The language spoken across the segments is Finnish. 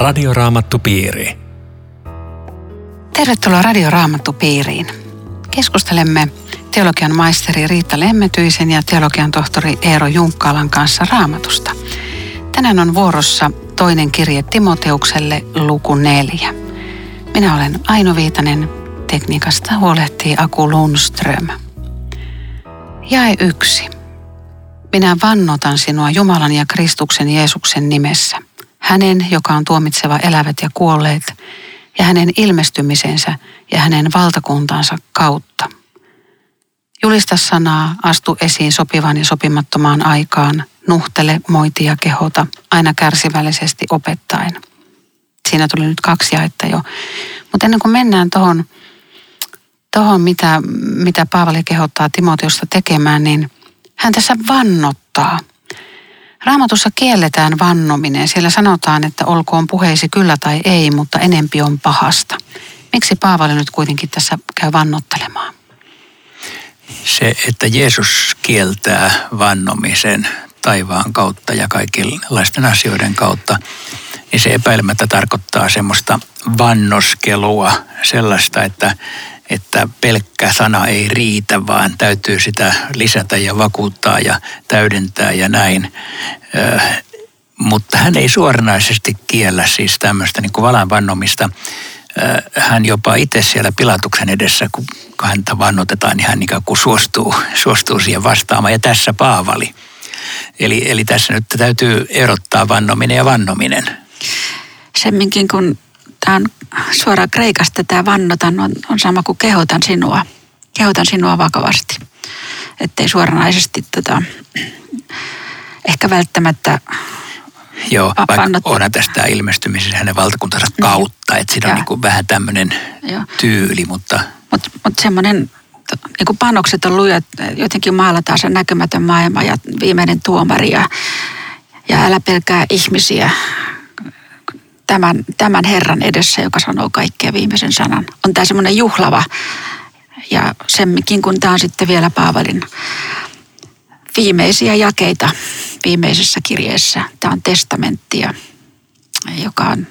Radio Raamattu Piiri. Tervetuloa Radio Raamattu Piiriin. Keskustelemme teologian maisteri Riitta Lemmetyisen ja teologian tohtori Eero Junkkaalan kanssa Raamatusta. Tänään on vuorossa toinen kirje Timoteukselle, luku 4. Minä olen Aino Viitanen, tekniikasta huolehtii Aku Lundström. Jae 1. Minä vannotan sinua Jumalan ja Kristuksen Jeesuksen nimessä, hänen, joka on tuomitseva elävät ja kuolleet, ja hänen ilmestymisensä ja hänen valtakuntansa kautta. Julista sanaa, astu esiin sopivaan ja sopimattomaan aikaan, nuhtele, moiti ja kehota, aina kärsivällisesti opettaen. Siinä tuli nyt 2 jaetta jo. Mutta ennen kuin mennään tuohon mitä Paavali kehottaa Timoteusta tekemään, niin hän tässä vannottaa. Raamatussa kielletään vannominen. Siellä sanotaan, että olkoon puheesi kyllä tai ei, mutta enempi on pahasta. Miksi Paavali nyt kuitenkin tässä käy vannottelemaan? Se, että Jeesus kieltää vannomisen taivaan kautta ja kaikenlaisten asioiden kautta, niin se epäilemättä tarkoittaa semmoista vannoskelua, sellaista, että pelkkä sana ei riitä, vaan täytyy sitä lisätä ja vakuuttaa ja täydentää ja näin. Mutta hän ei suoranaisesti kiellä siis tämmöistä niin kuin valan vannomista. Hän jopa itse siellä Pilatuksen edessä, kun häntä vannotetaan, niin hän ikään kuin suostuu siihen vastaamaan. Ja tässä Paavali. Eli tässä nyt täytyy erottaa vannominen ja vannominen. Semminkin kun tämä on suoraan kreikasta, tämä vannotan on sama kuin kehotan sinua. Kehotan sinua vakavasti. Ettei suoranaisesti ehkä välttämättä. Joo, vaikka onhan tästä ilmestymisessä hänen valtakuntansa kautta, että siinä on niin kuin vähän tämmöinen tyyli, mutta. Mutta semmoinen, niin kuin panokset on luja, jotenkin maalataan se näkymätön maailma ja viimeinen tuomari ja älä pelkää ihmisiä tämän Herran edessä, joka sanoo kaikkea viimeisen sanan. On tämä semmoinen juhlava ja semminkin, kun tämä on sitten vielä Paavalin viimeisiä jakeita viimeisessä kirjeessä. Tämä on testamenttia, joka on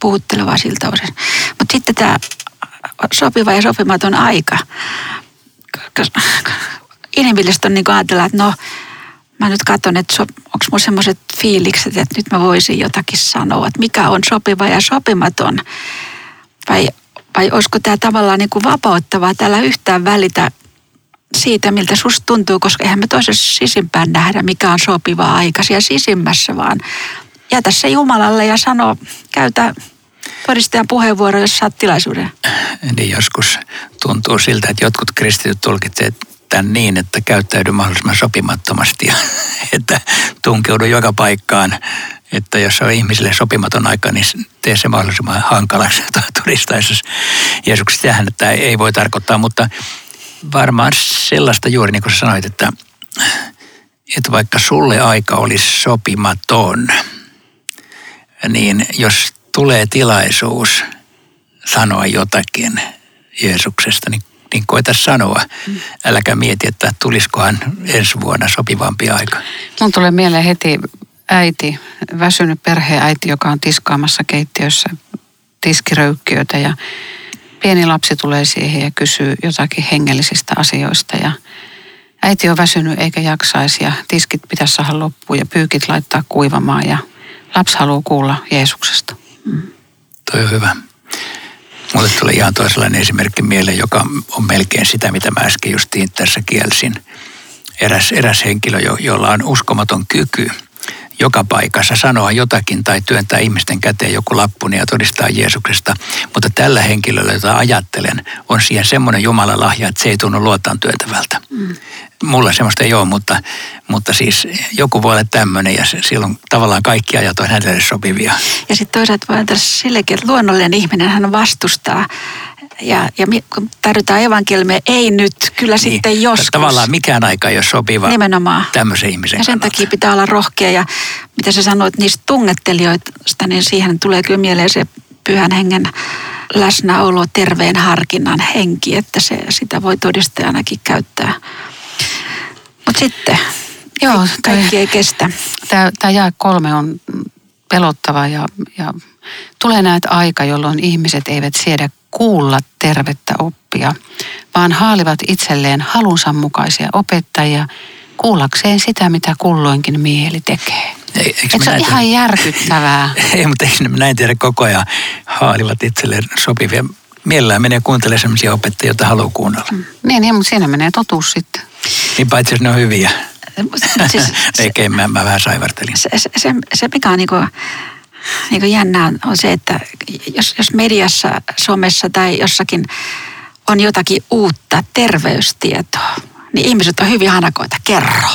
puhutteleva siltä osin. Mutta sitten tämä sopiva ja sopimaton aika. Inhimillisesti on niin kuin ajatella, että no, mä nyt katson, että onko mun semmoiset fiilikset, että nyt mä voisin jotakin sanoa, että mikä on sopiva ja sopimaton. Vai olisiko tämä tavallaan niin kuin vapauttavaa, täällä yhtään välitä siitä, miltä susta tuntuu, koska eihän me toisessa sisimpään nähdä, mikä on sopivaa aika siellä sisimmässä, vaan jätä se Jumalalle ja sano, käytä todistajan puheenvuoro, jos saat tilaisuuden. Niin joskus tuntuu siltä, että jotkut kristityt tulkitsevat tämän niin, että käyttäydy mahdollisimman sopimattomasti ja että tunkeudu joka paikkaan. Että jos on ihmisille sopimaton aika, niin tee se mahdollisimman hankalaksi todistaessa Jeesuksesta. Tähän tämä ei voi tarkoittaa, mutta varmaan sellaista juuri, niin kuin sä sanoit, että vaikka sulle aika olisi sopimaton, niin jos tulee tilaisuus sanoa jotakin Jeesuksesta, niin koita sanoa. Äläkä mieti, että tulisikohan ensi vuonna sopivampi aika. Mun tulee mieleen heti äiti, väsynyt perheäiti, joka on tiskaamassa keittiössä tiskiröykkiötä ja pieni lapsi tulee siihen ja kysyy jotakin hengellisistä asioista ja äiti on väsynyt eikä jaksaisi ja tiskit pitäisi saada loppuun ja pyykit laittaa kuivamaan ja lapsi haluaa kuulla Jeesuksesta. Toi on hyvä. Mulle tulee ihan toisenlainen esimerkki mieleen, joka on melkein sitä, mitä mä äsken justiin tässä kielsin. Eräs henkilö, jolla on uskomaton kyky joka paikassa sanoa jotakin tai työntää ihmisten käteen joku lappuni ja todistaa Jeesuksesta. Mutta tällä henkilöllä, jota ajattelen, on siihen semmoinen Jumalan lahja, että se ei tunnu luotaan työntävältä. Mulla semmoista ei ole, mutta siis joku voi olla tämmöinen ja silloin tavallaan kaikki ajat on hänelle sopivia. Ja sitten toisaalta voi antaa sillekin, että luonnollinen ihminen hän vastustaa. Ja kun tarvitaan evankelmia, ei nyt, kyllä niin, sitten joskus. Tavallaan mikään aika ei ole sopiva nimenomaan tämmöisen ihmisen kannalta. Ja sen takia pitää olla rohkea ja mitä sä sanoit niistä tungettelijoista, niin siihen tulee kyllä mieleen se Pyhän Hengen läsnäolo, terveen harkinnan henki, että sitä voi todistajanakin käyttää. Mutta sitten, kaikki ei kestä. Tämä jae 3 on pelottava ja Tulee näet aika, jolloin ihmiset eivät siedä kuulla tervettä oppia, vaan haalivat itselleen halunsa mukaisia opettajia kuullakseen sitä, mitä kulloinkin mieli tekee. Eikö se ole ihan järkyttävää? Ei, mutta eikö näin tiedä koko ajan? Haalivat itselleen sopivia. Mielellään menee kuuntelemaan sellaisia opettajia, joita haluaa kuunnella. Niin, mutta siinä menee totuus sitten. Niin paitsi jos ne on hyviä. Eikä, mä vähän saivartelin. Se mikä on niin kuin jännää on se, että jos mediassa, somessa tai jossakin on jotakin uutta terveystietoa, niin ihmiset on hyvin hanakoita. Kerro.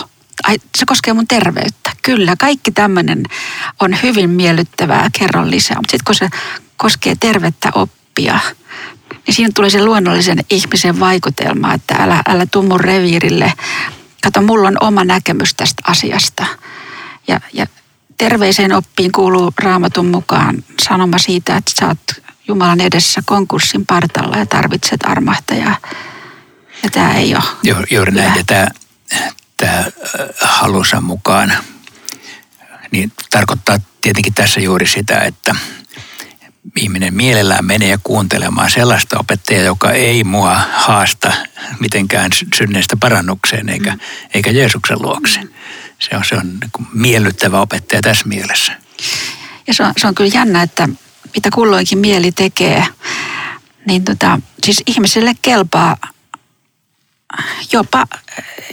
Ai, se koskee mun terveyttä. Kyllä, kaikki tämmöinen on hyvin miellyttävää. Kerron lisää. Mutta sitten kun se koskee tervettä oppia, niin siinä tulee se luonnollisen ihmisen vaikutelma, että älä tuu mun reviirille. Kato, mulla on oma näkemys tästä asiasta. Ja terveeseen oppiin kuuluu Raamatun mukaan sanoma siitä, että sä oot Jumalan edessä konkurssin partalla ja tarvitset armahtajaa. Ja tämä ei ole. Juuri näin. Ja tämä halunsa mukaan niin tarkoittaa tietenkin tässä juuri sitä, että ihminen mielellään menee kuuntelemaan sellaista opettajaa, joka ei mua haasta mitenkään synneistä parannukseen eikä Jeesuksen luokse. Se on niin kuin miellyttävä opettaja tässä mielessä. Ja se on kyllä jännä, että mitä kulloinkin mieli tekee, niin siis ihmiselle kelpaa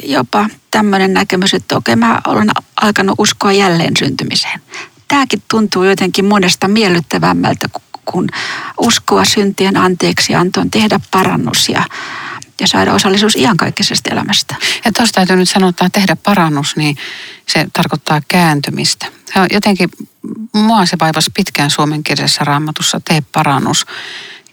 jopa tämmöinen näkemys, että okei, mä olen alkanut uskoa jälleen syntymiseen. Tämäkin tuntuu jotenkin monesta miellyttävämmältä kuin uskoa syntien anteeksiantoon, tehdä parannus ja saada osallisuus iankaikkisesta elämästä. Ja tuossa täytyy nyt sanoa, että tehdä parannus, niin se tarkoittaa kääntymistä. Se on jotenkin, mua se vaivasi pitkään suomenkielisessä Raamatussa, tee parannus.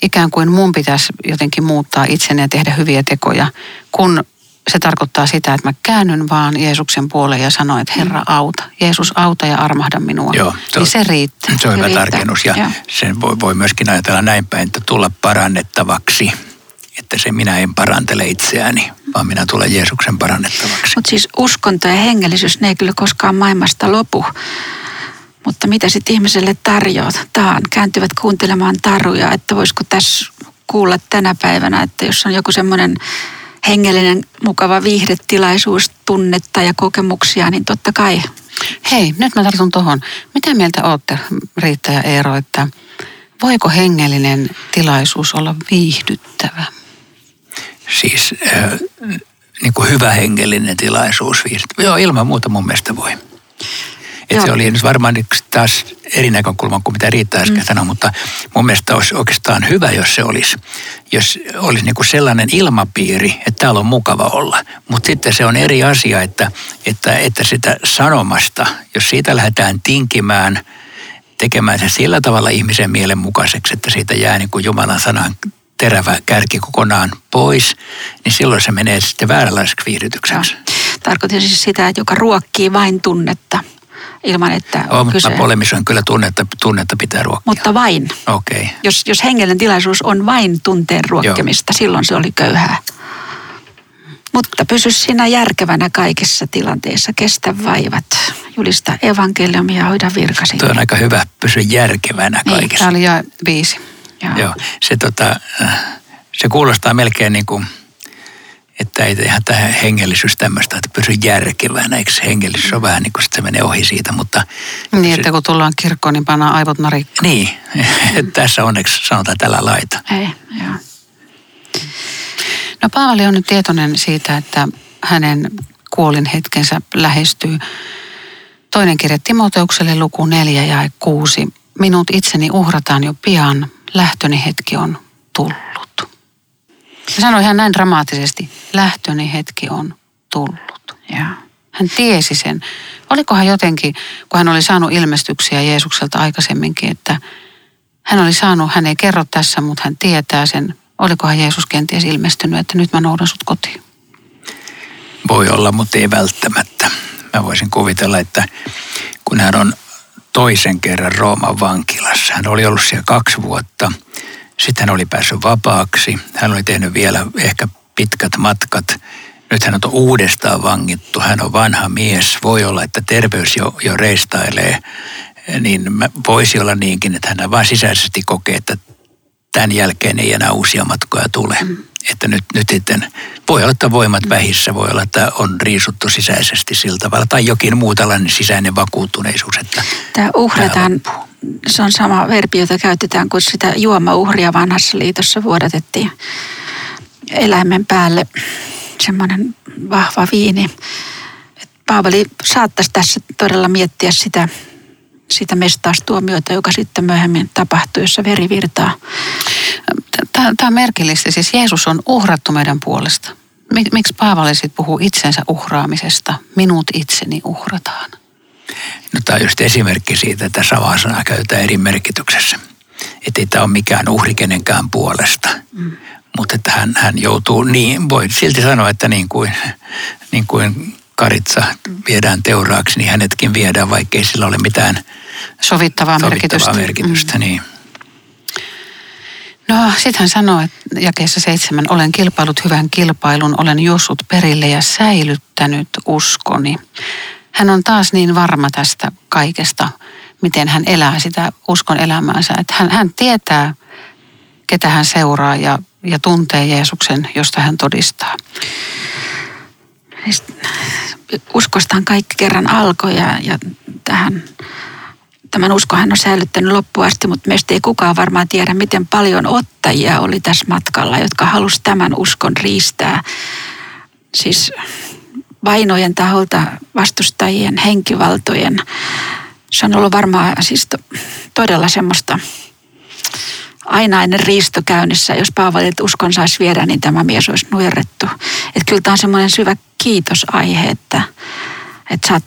Ikään kuin mun pitäisi jotenkin muuttaa itseni ja tehdä hyviä tekoja, kun se tarkoittaa sitä, että mä käännyn vaan Jeesuksen puoleen ja sanon, että Herra auta. Jeesus auta ja armahda minua. Joo, niin se riittää. Se on hyvä tarkennus ja sen voi myöskin ajatella näin päin, että tulla parannettavaksi. Että se minä en parantele itseäni, vaan minä tulen Jeesuksen parannettavaksi. Mutta siis uskonto ja hengellisyys, ne ei kyllä koskaan maailmasta lopu. Mutta mitä sitten ihmiselle tarjotaan? Kääntyvät kuuntelemaan taruja, että voisiko tässä kuulla tänä päivänä, että jos on joku semmoinen hengellinen, mukava viihdetilaisuus, tunnetta ja kokemuksia, niin totta kai. Hei, nyt mä tartun tuohon. Mitä mieltä olette, Riitta ja Eero, että voiko hengellinen tilaisuus olla viihdyttävä? Siis niin kuin hyvä hengellinen tilaisuus viihdyttävä. Joo, ilman muuta mun mielestä voi. Että se oli nyt varmaan taas eri näkökulman kuin mitä Riitta äsken sanoi, mutta mun mielestä olisi oikeastaan hyvä, jos se olisi. Jos olisi niin kuin sellainen ilmapiiri, että täällä on mukava olla. Mutta sitten se on eri asia, että sitä sanomasta, jos siitä lähdetään tinkimään, tekemään se sillä tavalla ihmisen mielen mukaiseksi, että siitä jää niin kuin Jumalan sanan terävä kärki kokonaan pois, niin silloin se menee sitten vääränlaiseksi viihdytykseksi. Tarkoitan siis sitä, että joka ruokkii vain tunnetta. Ilman, että mutta polemisoin kyllä tunnetta pitää ruokkia. Mutta vain. Okei. Okay. Jos hengellinen tilaisuus on vain tunteen ruokkimista, silloin se oli köyhää. Mutta pysy sinä järkevänä kaikissa tilanteissa. Kestä vaivat, julista evankeliumia, hoida virkasi. Tuo on aika hyvä, pysy järkevänä kaikissa. Tämä oli jo 5. Joo. Se kuulostaa melkein niin kuin, että ei ihan tähän hengellisyys tämmöistä, että pysy järkevänä, eikö hengellisyys on vähän niin kuin se menee ohi siitä, mutta... Niin, että kun tullaan kirkkoon, niin pannaan aivot narikkoon. Niin, tässä onneksi sanotaan tällä laita. Ei, joo. No Paavali on nyt tietoinen siitä, että hänen kuolinhetkensä lähestyy. Toinen kirje Timoteukselle, luku 4 ja 6. Minut itseni uhrataan jo pian, lähtöni hetki on tullut. Sanoi ihan näin dramaattisesti, lähtöni hetki on tullut. Yeah. Hän tiesi sen. Olikohan jotenkin, kun hän oli saanut ilmestyksiä Jeesukselta aikaisemminkin, että hän oli saanut, hän ei kerro tässä, mutta hän tietää sen. Olikohan Jeesus kenties ilmestynyt, että nyt mä noudan sut kotiin? Voi olla, mutta ei välttämättä. Mä voisin kuvitella, että kun hän on toisen kerran Rooman vankilassa, hän oli ollut siellä 2 vuotta, sitten hän oli päässyt vapaaksi. Hän oli tehnyt vielä ehkä pitkät matkat. Nyt hän on uudestaan vangittu. Hän on vanha mies. Voi olla, että terveys jo reistailee. niin voisi olla niinkin, että hän vain sisäisesti kokee, että tämän jälkeen ei enää uusia matkoja tule. Että nyt sitten voi olla, että voimat vähissä, voi olla, että on riisuttu sisäisesti sillä tavalla. Tai jokin muu tällainen sisäinen vakuuttuneisuus. Että tämä uhrataan, se on sama verbi, jota käytetään, kun sitä juomauhria vanhassa liitossa vuodatettiin eläimen päälle. Semmoinen vahva viini. Paavali saattaisi tässä todella miettiä sitä mestaustuomiota, joka sitten myöhemmin tapahtui, jossa veri virtaa. Tämä on merkillistä. Siis Jeesus on uhrattu meidän puolesta. Miksi Paavali sitten puhuu itsensä uhraamisesta? Minut itseni uhrataan. No, tämä on just esimerkki siitä, että samaa sanaa käytetään eri merkityksessä. Että ei tämä ole mikään uhri kenenkään puolesta. Mutta että hän joutuu, niin voi silti sanoa, että niin kuin karitsa viedään teuraaksi, niin hänetkin viedään, vaikkei sillä ole mitään sovittavaa merkitystä. Niin. No, sitten hän sanoo, että jakeessa 7, olen kilpailut hyvän kilpailun, olen juossut perille ja säilyttänyt uskoni. Hän on taas niin varma tästä kaikesta, miten hän elää sitä uskon elämäänsä, että hän tietää, ketä hän seuraa ja tuntee Jeesuksen, josta hän todistaa. Uskostaan kaikki kerran alkoi ja tämän uskon hän on säilyttänyt loppuun asti, mutta meistä ei kukaan varmaan tiedä, miten paljon ottajia oli tässä matkalla, jotka halusi tämän uskon riistää. Siis vainojen taholta, vastustajien, henkivaltojen. Se on ollut varmaan siis todella semmoista ainainen riisto käynnissä. Jos Paavali, että uskon saisi viedä, niin tämä mies olisi nujerrettu. Että kyllä tämä on semmoinen syvä kiitosaihe, että sä oot,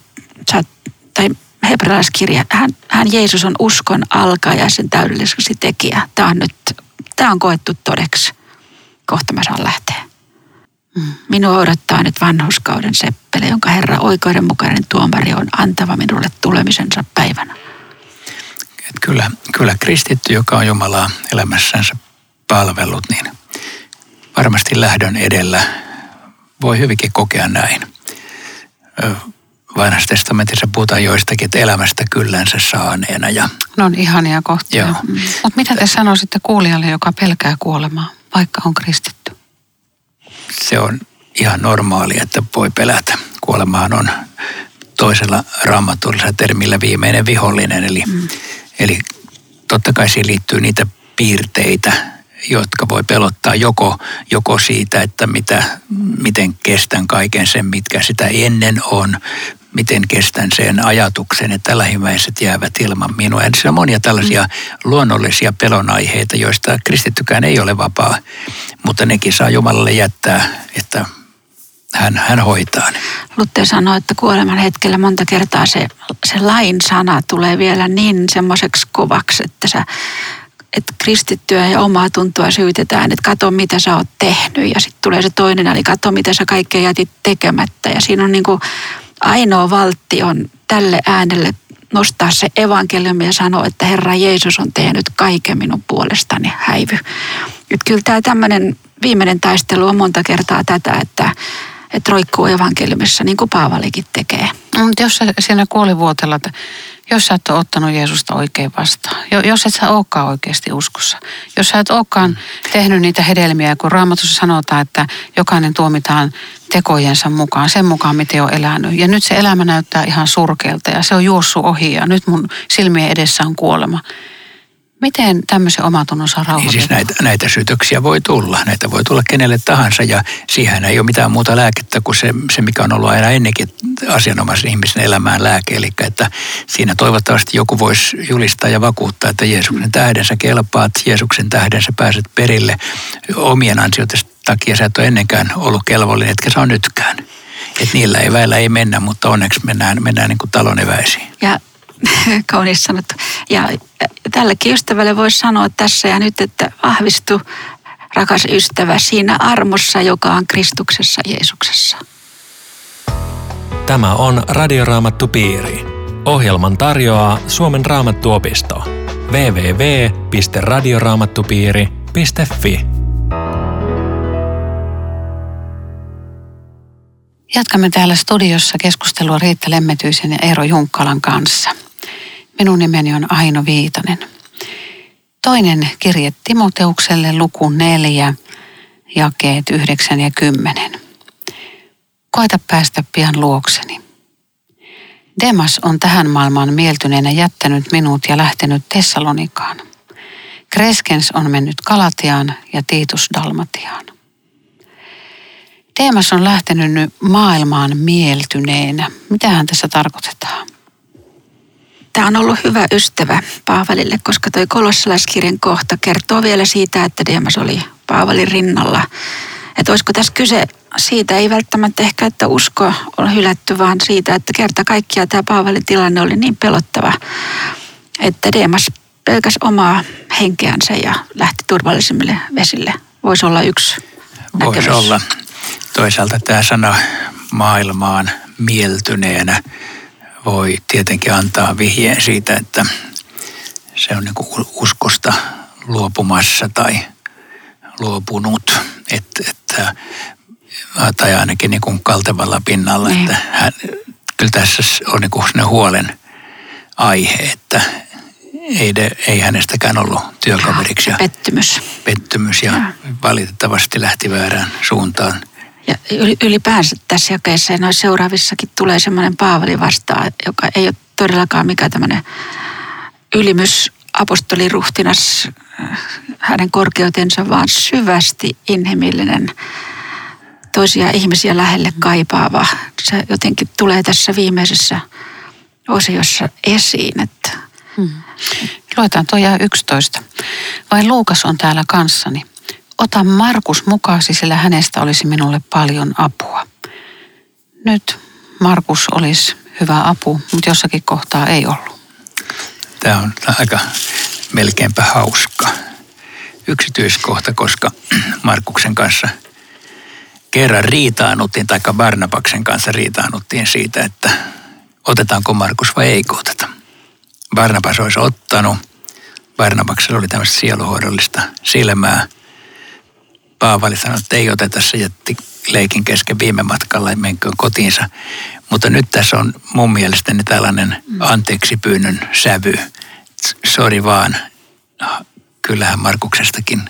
tai hebrealaiskirja, hän Jeesus on uskon alkaja ja sen täydelliseksi tekijä. Tämä on koettu todeksi. Kohta mä saan lähteä. Minua odottaa nyt vanhuskauden seppele, jonka Herra oikeudenmukainen tuomari on antava minulle tulemisensa päivänä. Kyllä kristitty, joka on Jumalaa elämässänsä palvellut, niin varmasti lähdön edellä voi hyvinkin kokea näin. Vanhassa testamentissa puhutaan joistakin, että elämästä kyllänsä saaneena. No on ihania kohtia. Mutta mitä te sanoisitte kuulijalle, joka pelkää kuolemaa, vaikka on kristitty? Se on ihan normaalia, että voi pelätä. Kuolemaan on toisella raamatullisella termillä viimeinen vihollinen, eli totta kai siihen liittyy niitä piirteitä, jotka voi pelottaa joko siitä, että miten kestän kaiken sen, mitkä sitä ennen on, miten kestän sen ajatuksen, että lähimmäiset jäävät ilman minua. Ja se on monia tällaisia luonnollisia pelonaiheita, joista kristittykään ei ole vapaa, mutta nekin saa Jumalalle jättää, että hän hoitaa ne. Luther sanoi, että kuoleman hetkellä monta kertaa se lain sana tulee vielä niin semmoiseksi kovaksi, että kristittyä ja omaa tuntoa syytetään, että kato mitä sä oot tehnyt. Ja sitten tulee se toinen, eli kato mitä sä kaikkea jätit tekemättä. Ja siinä on niin kuin ainoa valtti on tälle äänelle nostaa se evankeliumi ja sanoa, että Herra Jeesus on tehnyt kaiken minun puolestani, häivy. Nyt kyllä tämä tämmöinen viimeinen taistelu on monta kertaa tätä, että roikkuu evankeliumissa, niin kuin Paavalikin tekee. Mutta jos sä siinä kuolivuotella, että jos sä et ole ottanut Jeesusta oikein vastaan, jos et sä olekaan oikeasti uskossa, jos sä et olekaan tehnyt niitä hedelmiä, kun Raamatussa sanotaan, että jokainen tuomitaan tekojensa mukaan, sen mukaan miten on elänyt. Ja nyt se elämä näyttää ihan surkealta ja se on juossut ohi ja nyt mun silmien edessä on kuolema. Miten tämmöisen omatunnon saa rauhoittaa? Niin siis näitä syytöksiä voi tulla. Näitä voi tulla kenelle tahansa ja siihen ei ole mitään muuta lääkettä kuin se mikä on ollut aina ennenkin asianomaisen ihmisen elämään lääke. Eli että siinä toivottavasti joku voisi julistaa ja vakuuttaa, että Jeesuksen tähden sä kelpaat, Jeesuksen tähden sä pääset perille. Omien ansioiden takia sä et ole ennenkään ollut kelvollinen, etkä sä on nytkään. Että niillä eväillä ei mennä, mutta onneksi mennään niin kuin talon eväisiin. Ja kaunis sanottu. Ja tälläkin ystävälle voisi sanoa tässä ja nyt, että vahvistu, rakas ystävä, siinä armossa, joka on Kristuksessa Jeesuksessa. Tämä on Radio Raamattu Piiri. Ohjelman tarjoaa Suomen raamattuopisto. www.radioraamattupiiri.fi Jatkamme täällä studiossa keskustelua Riitta Lemmetyisen ja Eero Junkkalan kanssa. Minun nimeni on Aino Viitanen. Toinen kirje Timoteukselle, luku 4, jakeet 9 ja 10. Koita päästä pian luokseni. Demas on tähän maailmaan mieltyneenä jättänyt minut ja lähtenyt Tessalonikaan. Kreskens on mennyt Galatiaan ja Tiitus Dalmatiaan. Demas on lähtenyt nyt maailmaan mieltyneenä. Mitähän tässä tarkoitetaan? Tämä on ollut hyvä ystävä Paavalille, koska tuo kolossalaiskirjan kohta kertoo vielä siitä, että Demas oli Paavalin rinnalla. Että olisiko tässä kyse siitä, ei välttämättä ehkä, että usko on hylätty, vaan siitä, että kerta kaikkiaan tämä Paavalin tilanne oli niin pelottava, että Demas pelkäsi omaa henkeänsä ja lähti turvallisimmille vesille. Voisi olla yksi näkemys. Voisi olla. Toisaalta tämä sana maailmaan mieltyneenä voi tietenkin antaa vihjeen siitä, että se on niin kuin uskosta luopumassa tai luopunut, tai ainakin niin kuin kaltevalla pinnalla. Mm. Että kyllä tässä on niin kuin ne huolen aihe, että ei hänestäkään ollut työkaveriksi. Ja pettymys ja valitettavasti lähti väärään suuntaan. Ja ylipäänsä tässä jakeessa ja noissa seuraavissakin tulee semmoinen Paavali vastaan, joka ei ole todellakaan mikään tämmöinen ylimys apostoliruhtinas hänen korkeutensa, vaan syvästi inhimillinen, toisia ihmisiä lähelle kaipaava. Se jotenkin tulee tässä viimeisessä osiossa esiin. Että. Luetaan tuo 11. Vai Luukas on täällä kanssani. Ota Markus mukaasi, sillä hänestä olisi minulle paljon apua. Nyt Markus olisi hyvä apu, mutta jossakin kohtaa ei ollut. Tämä on aika melkeinpä hauska yksityiskohta, koska Markuksen kanssa kerran riitaannuttiin, tai Barnabaksen kanssa riitaannuttiin siitä, että otetaanko Markus vai ei oteta. Barnabas olisi ottanut. Barnabaksella oli tämmöistä sieluhoidollista silmää. Paavali sanoi, että ei oteta, se jätti leikin kesken viime matkalla ja menköön kotiinsa. Mutta nyt tässä on mun mielestäni tällainen anteeksipyynnön sävy. Sori vaan, kyllähän Markuksestakin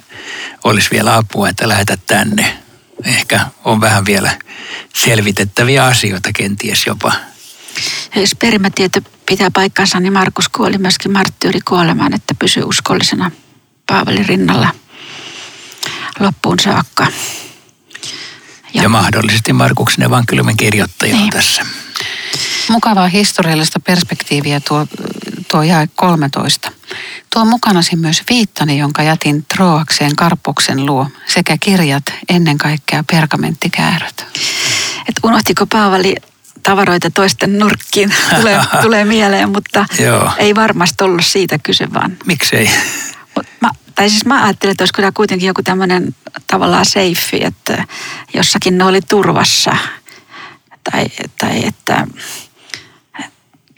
olisi vielä apua, että lähetä tänne. Ehkä on vähän vielä selvitettäviä asioita kenties jopa. Ja jos perimätieto pitää paikkansa, niin Markus kuoli myöskin marttyyrikuolemaan, että pysyi uskollisena Paavalin rinnalla loppuun saakka. Ja mahdollisesti Markuksen evankeliumin kirjoittaja on tässä. Mukavaa historiallista perspektiiviä tuo jae 13. Tuo mukanasi myös viittani, jonka jätin Troakseen Karppuksen luo, sekä kirjat, ennen kaikkea pergamenttikääröt. Et unohtiko Paavali tavaroita toisten nurkkiin? Tulee mieleen, mutta ei varmasti ollut siitä kyse vaan. Miksei? Mä ajattelin, että olisiko tämä kuitenkin joku tämmöinen tavallaan seifi, että jossakin ne oli turvassa. Tai että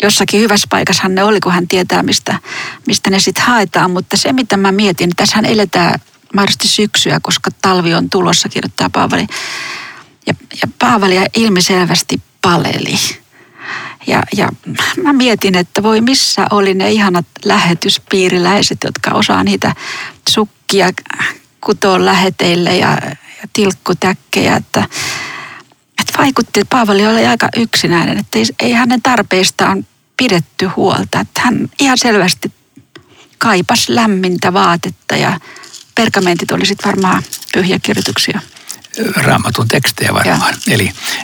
jossakin hyvässä paikassahan ne oli, kun hän tietää, mistä ne sitten haetaan. Mutta se, mitä mä mietin, tässähän eletään mahdollisesti syksyä, koska talvi on tulossa, kirjoittaa Paavali. Ja Paavalia ilmiselvästi paleli. Ja mä mietin, että voi missä oli ne ihanat lähetyspiiriläiset, jotka osaa niitä sukkia kutoa läheteille ja tilkkutäkkejä. Että vaikutti, että Paavali oli aika yksinäinen, että ei hänen tarpeistaan pidetty huolta. Että hän ihan selvästi kaipasi lämmintä vaatetta ja pergamentit oli sitten varmaan pyhiä kirjoituksia. Raamatun tekstejä varmaan. Ja.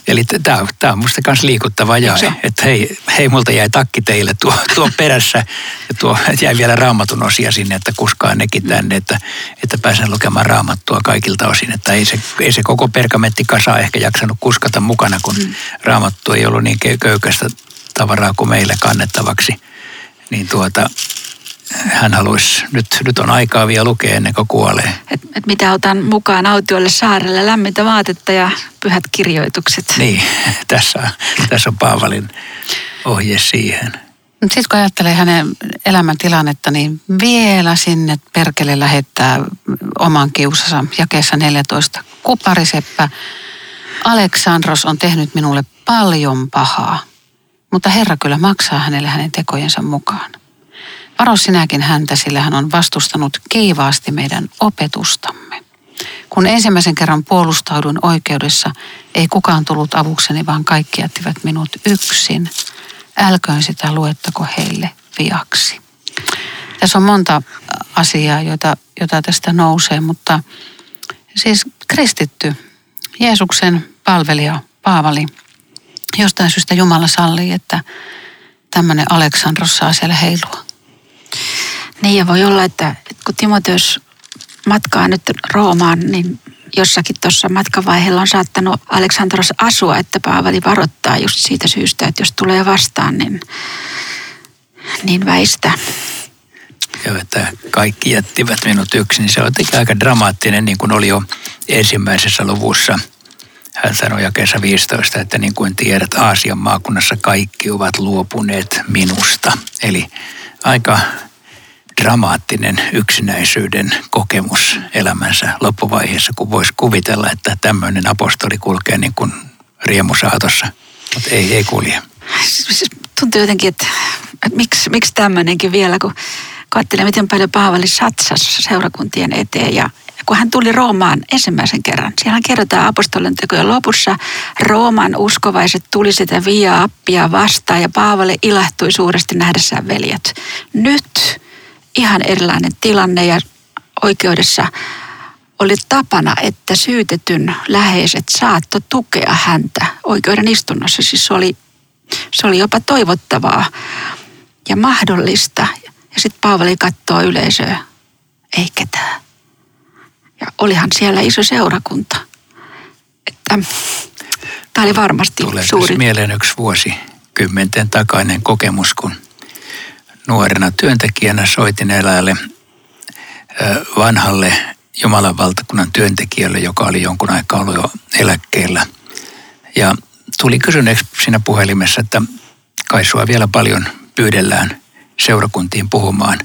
Eli tämä on musta myös liikuttava jae, että hei, multa jäi takki teille tuo perässä ja jäi vielä raamatun osia sinne, että kuskaan nekin tänne, että pääsen lukemaan raamattua kaikilta osin. Että ei se koko pergamenttikasa ehkä jaksanut kuskata mukana, kun raamattu ei ollut niin köykäistä tavaraa kuin meille kannettavaksi. Niin hän haluaisi, nyt on aikaa vielä lukea ennen kuin kuolee. Et mitä otan mukaan autiolle saarelle, lämmintä vaatetta ja pyhät kirjoitukset. Niin, tässä on Paavalin ohje siihen. Sitten kun ajattelee hänen elämäntilannetta, niin vielä sinne perkele lähettää oman kiusansa. Jakeessa 14. Kupariseppä, Aleksandros on tehnyt minulle paljon pahaa, mutta Herra kyllä maksaa hänelle hänen tekojensa mukaan. Varo sinäkin häntä, sillä hän on vastustanut kiivaasti meidän opetustamme. Kun ensimmäisen kerran puolustauduin oikeudessa, ei kukaan tullut avukseni, vaan kaikki jättivät minut yksin. Älköön sitä luettako heille viaksi. Tässä on monta asiaa, jota tästä nousee, mutta siis kristitty, Jeesuksen palvelija Paavali, jostain syystä Jumala sallii, että tämmöinen Aleksandros saa siellä heilua. Niin ja voi olla, että kun Timoteus matkaa nyt Roomaan, niin jossakin tuossa matkavaiheella on saattanut Aleksandros asua, että Paavali varoittaa just siitä syystä, että jos tulee vastaan, niin väistä. Joo, että kaikki jättivät minut yksin. Se on aika dramaattinen, niin kuin oli jo ensimmäisessä luvussa. Hän sanoi jakeessa 15, että niin kuin tiedät, Aasian maakunnassa kaikki ovat luopuneet minusta. Eli aika dramaattinen yksinäisyyden kokemus elämänsä loppuvaiheessa, kun voisi kuvitella, että tämmöinen apostoli kulkee niin kuin riemusaatossa, mutta ei kulje. Tuntuu jotenkin, että miksi tämmöinenkin vielä, kun ajattelee, miten paljon Paavali satsasi seurakuntien eteen ja kun hän tuli Roomaan ensimmäisen kerran. Siellähän kerrotaan apostolien tekojen lopussa. Rooman uskovaiset tuli sitä Via Appia vastaan ja Paavali ilahtui suuresti nähdessään veljet. Nyt ihan erilainen tilanne ja oikeudessa oli tapana, että syytetyn läheiset saattoi tukea häntä oikeuden istunnossa. Siis se oli jopa toivottavaa ja mahdollista. Ja sitten Paavali katsoo yleisöä. Ei ketään. Ja olihan siellä iso seurakunta. Että tämä oli varmasti suuri. Tulee mieleen yksi vuosikymmenten takainen kokemus, kun nuorena työntekijänä soitin eräälle vanhalle Jumalan valtakunnan työntekijälle, joka oli jonkun aikaa ollut jo eläkkeellä. Ja tuli kysyneeksi siinä puhelimessa, että kai sua vielä paljon pyydellään seurakuntiin puhumaan.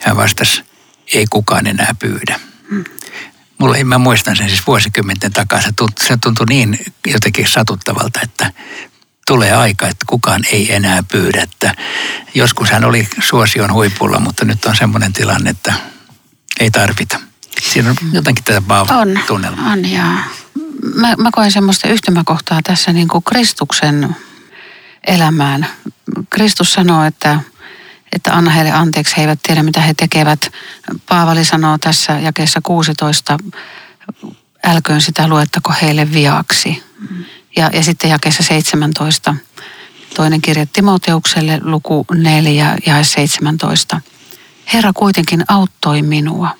Hän vastasi, ei kukaan enää pyydä. Mä muistan sen siis vuosikymmenten takaa. Se tuntui niin jotenkin satuttavalta, että tulee aika, että kukaan ei enää pyydä. Että joskus hän oli suosion huipulla, mutta nyt on semmoinen tilanne, että ei tarvita. Siinä on jotenkin tätä tunnelmaa. On jaa. Mä koen semmoista yhtymäkohtaa tässä niin kuin Kristuksen elämään. Kristus sanoo, että anna heille anteeksi, he eivät tiedä mitä he tekevät. Paavali sanoo tässä jakeessa 16, älköön sitä luettako heille viaksi. Ja sitten jakeessa 17, toinen kirje Timoteukselle, luku 4, jae 17. Herra kuitenkin auttoi minua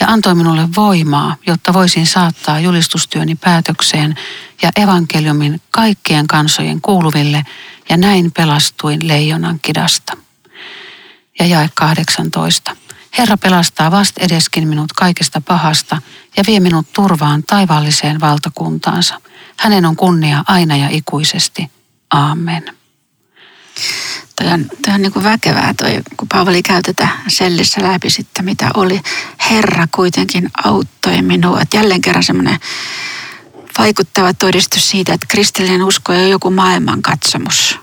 ja antoi minulle voimaa, jotta voisin saattaa julistustyöni päätökseen ja evankeliumin kaikkien kansojen kuuluville, ja näin pelastuin leijonan kidasta. Ja jae 18. Herra pelastaa vastedeskin minut kaikesta pahasta ja vie minut turvaan taivaalliseen valtakuntaansa. Hänen on kunnia aina ja ikuisesti. Aamen. Toi on niin kuin väkevää toi, kun Paavali käy tätä sellissä läpi sitten, mitä oli. Herra kuitenkin auttoi minua. Et jälleen kerran semmoinen vaikuttava todistus siitä, että kristillinen usko ei ole joku maailmankatsomus,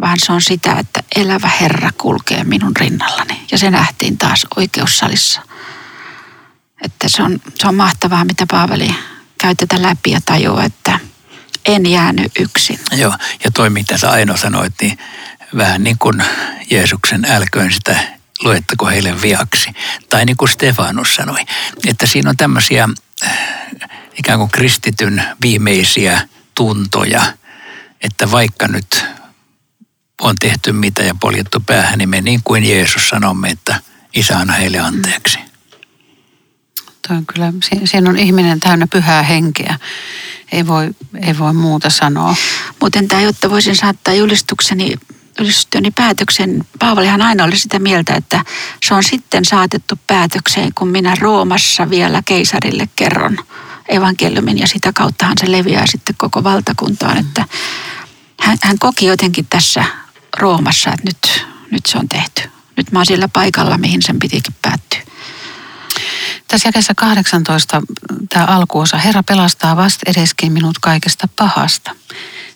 vaan se on sitä, että elävä Herra kulkee minun rinnallani. Ja se nähtiin taas oikeussalissa. Että se on mahtavaa, mitä Paavali käy tätä läpi ja tajuaa, että en jäänyt yksin. Joo, ja toi mitä sä Aino sanoit, niin vähän niin kuin Jeesuksen älköön sitä luettako heille viaksi. Tai niin kuin Stefanus sanoi, että siinä on tämmöisiä ikään kuin kristityn viimeisiä tuntoja, että vaikka nyt on tehty mitä ja poljettu päähän, niin me niin kuin Jeesus sanomme, että Isä anna heille anteeksi. Toi on kyllä, siinä on ihminen täynnä pyhää henkeä. Ei voi muuta sanoa. Muuten tämä, jotta voisin saattaa julistustyöni päätöksen, Paavalihan aina oli sitä mieltä, että se on sitten saatettu päätökseen, kun minä Roomassa vielä keisarille kerron evankeliumin ja sitä kauttahan se leviää sitten koko valtakuntaan, että hän koki jotenkin tässä Roomassa, että nyt se on tehty. Nyt mä oon siellä paikalla, mihin sen pitikin päättyä. Tässä jakeessa 18 tämä alkuosa, Herra pelastaa vastedeskin minut kaikesta pahasta.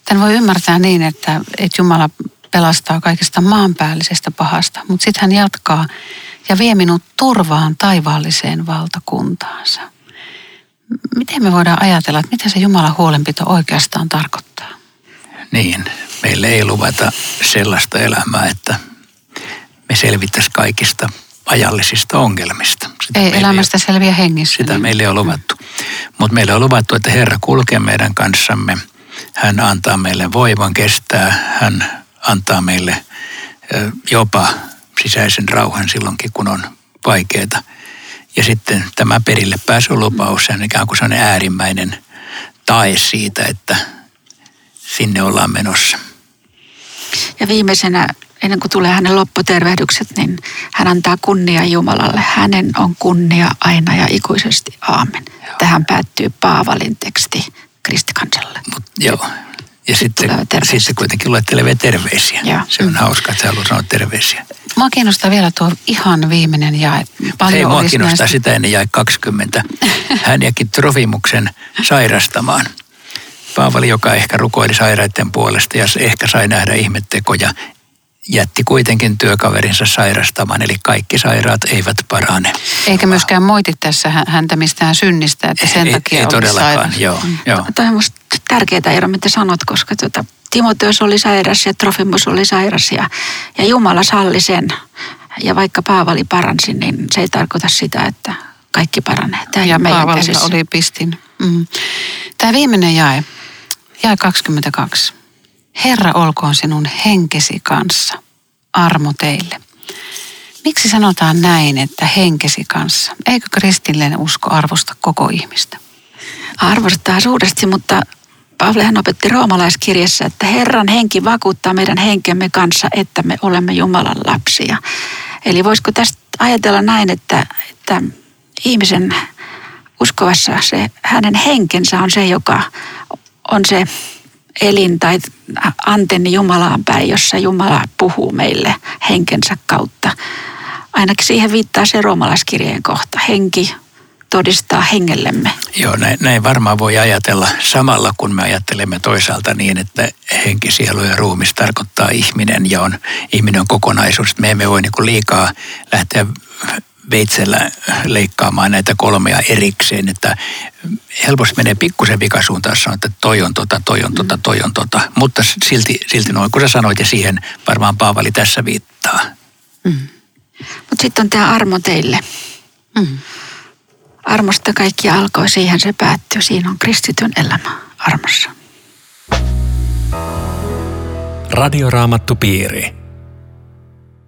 Tän voi ymmärtää niin, että Jumala pelastaa kaikesta maanpäällisestä pahasta. Mutta sitten hän jatkaa ja vie minut turvaan taivaalliseen valtakuntaansa. Miten me voidaan ajatella, että mitä se Jumalan huolenpito oikeastaan tarkoittaa? Niin, meille ei luvata sellaista elämää, että me selvittäisiin kaikista ajallisista ongelmista. Ei elämästä selviä hengissä. Sitä niin. Meille on luvattu. Mutta meille on luvattu, että Herra kulkee meidän kanssamme. Hän antaa meille voiman kestää. Hän antaa meille jopa sisäisen rauhan silloinkin, kun on vaikeaa. Ja sitten tämä perille pääsylupaus on ikään kuin sellainen äärimmäinen tae siitä, että sinne ollaan menossa. Ja viimeisenä, ennen kuin tulee hänen lopputervehdykset, niin hän antaa kunnia Jumalalle. Hänen on kunnia aina ja ikuisesti. Aamen. Joo. Tähän päättyy Paavalin teksti kristikansalle. Ja sitten kuitenkin luettelee terveisiä. Joo. Se on hauska, että sä haluat sanoa terveisiä. Mua kiinnostaa vielä tuo ihan viimeinen jae. Ei, mua kiinnostaa näistä. Sitä ennen jae 20. Hän jäki Trofimuksen sairastamaan. Paavali, joka ehkä rukoili sairaiden puolesta ja ehkä sai nähdä ihmettekoja, jätti kuitenkin työkaverinsa sairastamaan, eli kaikki sairaat eivät parane. Eikä myöskään moiti tässä häntä mistään synnistä, että sen takia oli sairas. Joo. Tämä on minusta tärkeää, Eero, mitä sanot, koska Timoteus oli sairas ja Trofimus oli sairas ja Jumala salli sen. Ja vaikka Paavali paransi, niin se ei tarkoita sitä, että kaikki paranee. Tämä ja Paavalilla oli pistin. Mm. Tämä viimeinen jae 22. Herra olkoon sinun henkesi kanssa, armo teille. Miksi sanotaan näin, että henkesi kanssa? Eikö kristillinen usko arvosta koko ihmistä? Arvostaa suuresti, mutta Paavalihan opetti roomalaiskirjassa, että Herran henki vakuuttaa meidän henkemme kanssa, että me olemme Jumalan lapsia. Eli voisiko tästä ajatella näin, että ihmisen uskovassa se hänen henkensä on se, joka on se elin tai antenni Jumalaan päin, jossa Jumala puhuu meille henkensä kautta. Ainakin siihen viittaa se roomalaiskirjeen kohta. Henki todistaa hengellemme. Joo, näin varmaan voi ajatella samalla, kun me ajattelemme toisaalta niin, että henki, sielu ja ruumis tarkoittaa ihminen ja ihminen on kokonaisuus. Me emme voi liikaa lähteä veitsellä leikkaamaan näitä kolmea erikseen, että helposti menee pikkusen vikasuuntaan sanoa, että toi on tota, mutta silti noin, kun sä sanoit, ja siihen varmaan Paavali tässä viittaa. Mm. Mutta sitten on tämä armo teille. Mm. Armosta kaikki alkoi, siihen se päättyy. Siinä on kristityn elämä armossa. Radio Raamattu Piiri.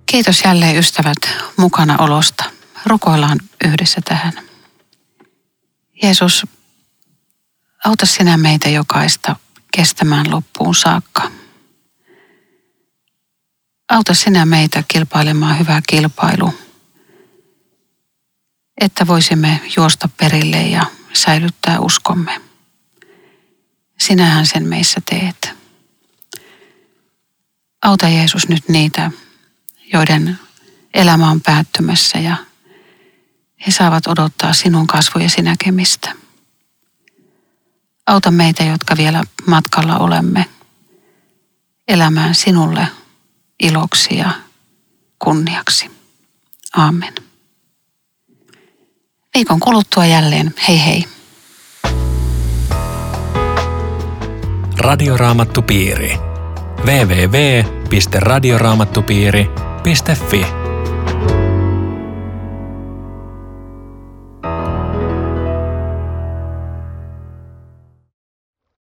Kiitos jälleen ystävät mukanaolosta. Rukoillaan yhdessä tähän. Jeesus, auta sinä meitä jokaista kestämään loppuun saakka. Auta sinä meitä kilpailemaan hyvää kilpailu, että voisimme juosta perille ja säilyttää uskomme. Sinähän sen meissä teet. Auta Jeesus nyt niitä, joiden elämä on päättymässä ja he saavat odottaa sinun kasvojesi näkemistä. Auta meitä, jotka vielä matkalla olemme, elämään sinulle iloksi ja kunniaksi. Aamen. Viikon kuluttua jälleen. Hei hei. Radio Raamattu Piiri. www.radioraamattupiiri.fi